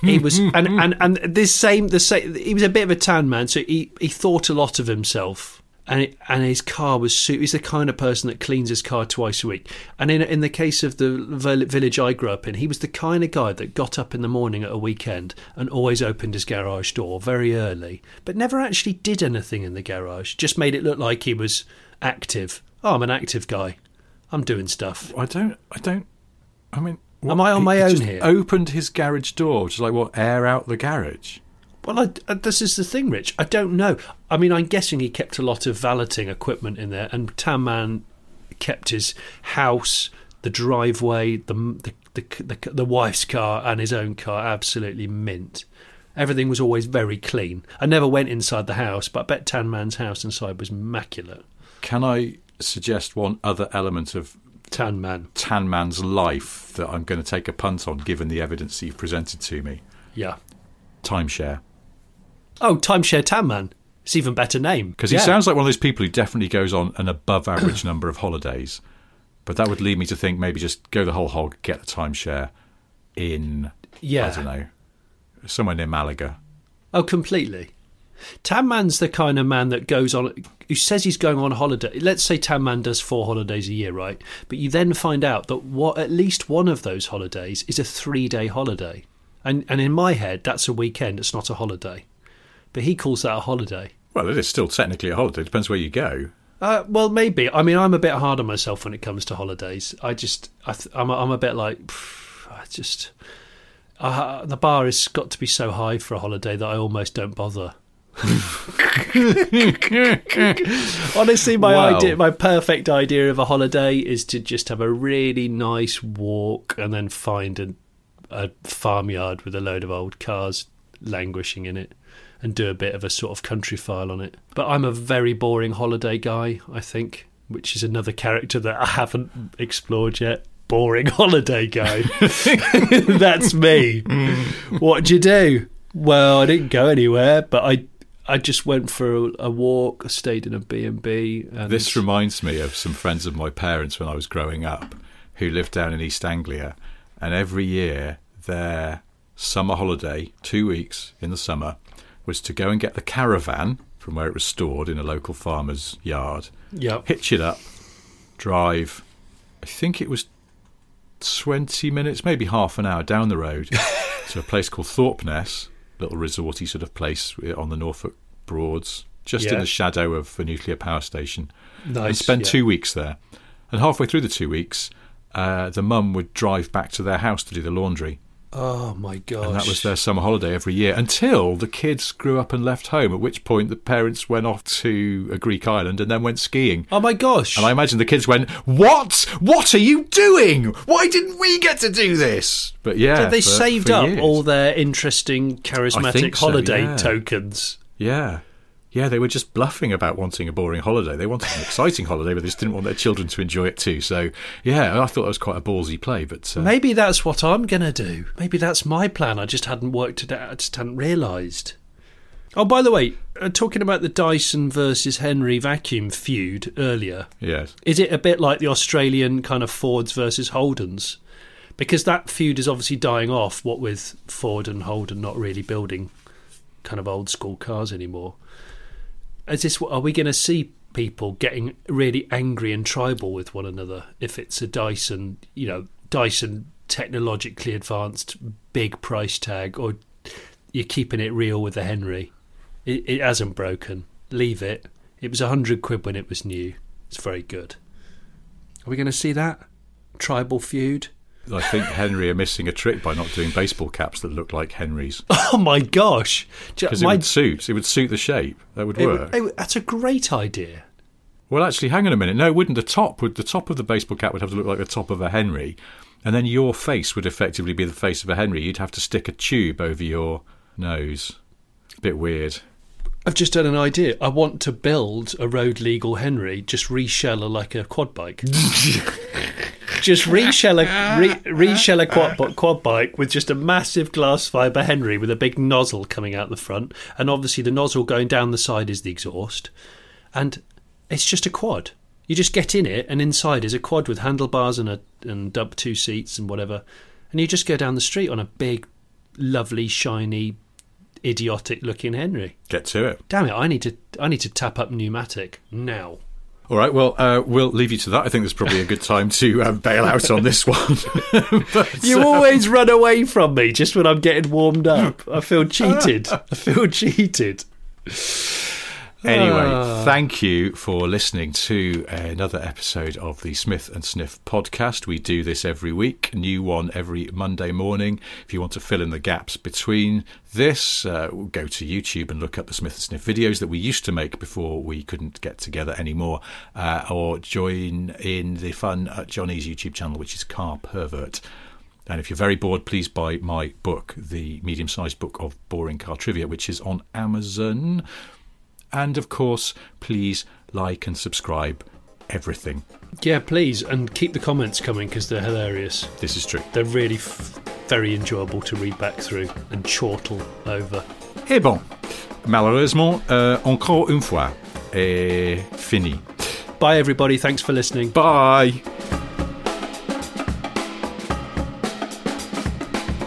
he was, and, and, and this same, the same. He was a bit of a tan man, so he, he thought a lot of himself. And it, and his car was. He's the kind of person that cleans his car twice a week. And in in the case of the village I grew up in, he was the kind of guy that got up in the morning at a weekend and always opened his garage door very early, but never actually did anything in the garage. Just made it look like he was active. Oh, I'm an active guy. I'm doing stuff. I don't. I don't. I mean, what, am I on he, my he own just here? Opened his garage door, just like what air out the garage. Well, I, this is the thing, Rich. I don't know. I mean, I'm guessing he kept a lot of valeting equipment in there, and Tan Man kept his house, the driveway, the the, the the the wife's car, and his own car absolutely mint. Everything was always very clean. I never went inside the house, but I bet Tan Man's house inside was immaculate. Can I suggest one other element of Tan Man? Tan Man's life that I'm going to take a punt on, given the evidence that you've presented to me. Yeah. Timeshare. Oh, Timeshare Tan Man. It's an even better name. Because he yeah. sounds like one of those people who definitely goes on an above-average number of holidays. But that would lead me to think maybe just go the whole hog, get the timeshare in, yeah. I don't know, somewhere near Malaga. Oh, completely. Tan Man's the kind of man that goes on, who says he's going on holiday. Let's say Tan Man does four holidays a year, right? But you then find out that what at least one of those holidays is a three-day holiday. And and in my head, that's a weekend. It's not a holiday. But he calls that a holiday. Well, it is still technically a holiday. It depends where you go. Uh, well, maybe. I mean, I'm a bit hard on myself when it comes to holidays. I just, I th- I'm, a, I'm a bit like, pff, I just, uh, the bar has got to be so high for a holiday that I almost don't bother. Honestly, my wow. idea, my perfect idea of a holiday is to just have a really nice walk and then find a, a farmyard with a load of old cars languishing in it and do a bit of a sort of country file on it. But I'm a very boring holiday guy, I think, which is another character that I haven't explored yet. Boring holiday guy. That's me. What'd you do? Well, I didn't go anywhere, but I I just went for a, a walk. I stayed in a B and B. This reminds me of some friends of my parents when I was growing up who lived down in East Anglia, and every year their summer holiday, two weeks in the summer, was to go and get the caravan from where it was stored in a local farmer's yard, yep. hitch it up, drive, I think it was twenty minutes, maybe half an hour down the road to a place called Thorpe Ness, little resorty sort of place on the Norfolk Broads, just yeah. in the shadow of a nuclear power station, nice, and spend yeah. two weeks there. And halfway through the two weeks, uh, the mum would drive back to their house to do the laundry. Oh, my gosh. And that was their summer holiday every year, until the kids grew up and left home, at which point the parents went off to a Greek island and then went skiing. Oh, my gosh. And I imagine the kids went, what? What are you doing? Why didn't we get to do this? But, yeah. So they for, saved for up years. All their interesting, charismatic so, holiday yeah. tokens. Yeah. Yeah, they were just bluffing about wanting a boring holiday. They wanted an exciting holiday, but they just didn't want their children to enjoy it too. So, yeah, I thought that was quite a ballsy play. But uh, maybe that's what I'm going to do. Maybe that's my plan. I just hadn't worked it out. I just hadn't realised. Oh, by the way, uh, talking about the Dyson versus Henry vacuum feud earlier. Yes. Is it a bit like the Australian kind of Fords versus Holdens? Because that feud is obviously dying off, what with Ford and Holden not really building kind of old school cars anymore. is this, are we going to see people getting really angry and tribal with one another if it's a Dyson, you know, Dyson technologically advanced, big price tag, or you're keeping it real with the Henry? It, it hasn't broken. Leave it. It was one hundred quid when it was new. It's very good. Are we going to see that? Tribal feud? I think Henry are missing a trick by not doing baseball caps that look like Henry's. Oh, my gosh. Because it would suit. It would suit the shape. That would work. It would, it, that's a great idea. Well, actually, hang on a minute. No, it wouldn't. The top, would, the top of the baseball cap would have to look like the top of a Henry, and then your face would effectively be the face of a Henry. You'd have to stick a tube over your nose. A bit weird. I've just had an idea. I want to build a road-legal Henry, just resheller like a quad bike. Just reshell a, re, reshell a quad, quad bike with just a massive glass fibre Henry with a big nozzle coming out the front, and obviously the nozzle going down the side is the exhaust, and it's just a quad. You just get in it, and inside is a quad with handlebars and a and up two seats and whatever, and you just go down the street on a big, lovely, shiny, idiotic-looking Henry. Get to it. Damn it! I need to I need to tap up pneumatic now. All right, well, uh, we'll leave you to that. I think there's probably a good time to um, bail out on this one. But, you um, always run away from me just when I'm getting warmed up. I feel cheated. I feel cheated. Anyway, uh. thank you for listening to another episode of the Smith and Sniff podcast. We do this every week, new one every Monday morning. If you want to fill in the gaps between this, uh, go to YouTube and look up the Smith and Sniff videos that we used to make before we couldn't get together anymore, uh, or join in the fun at Johnny's YouTube channel, which is Car Pervert. And if you're very bored, please buy my book, the medium-sized book of boring car trivia, which is on Amazon. And, of course, please like and subscribe everything. Yeah, please. And keep the comments coming because they're hilarious. This is true. They're really f- very enjoyable to read back through and chortle over. Et bon. Malheureusement, uh, encore une fois, et fini. Bye, everybody. Thanks for listening. Bye.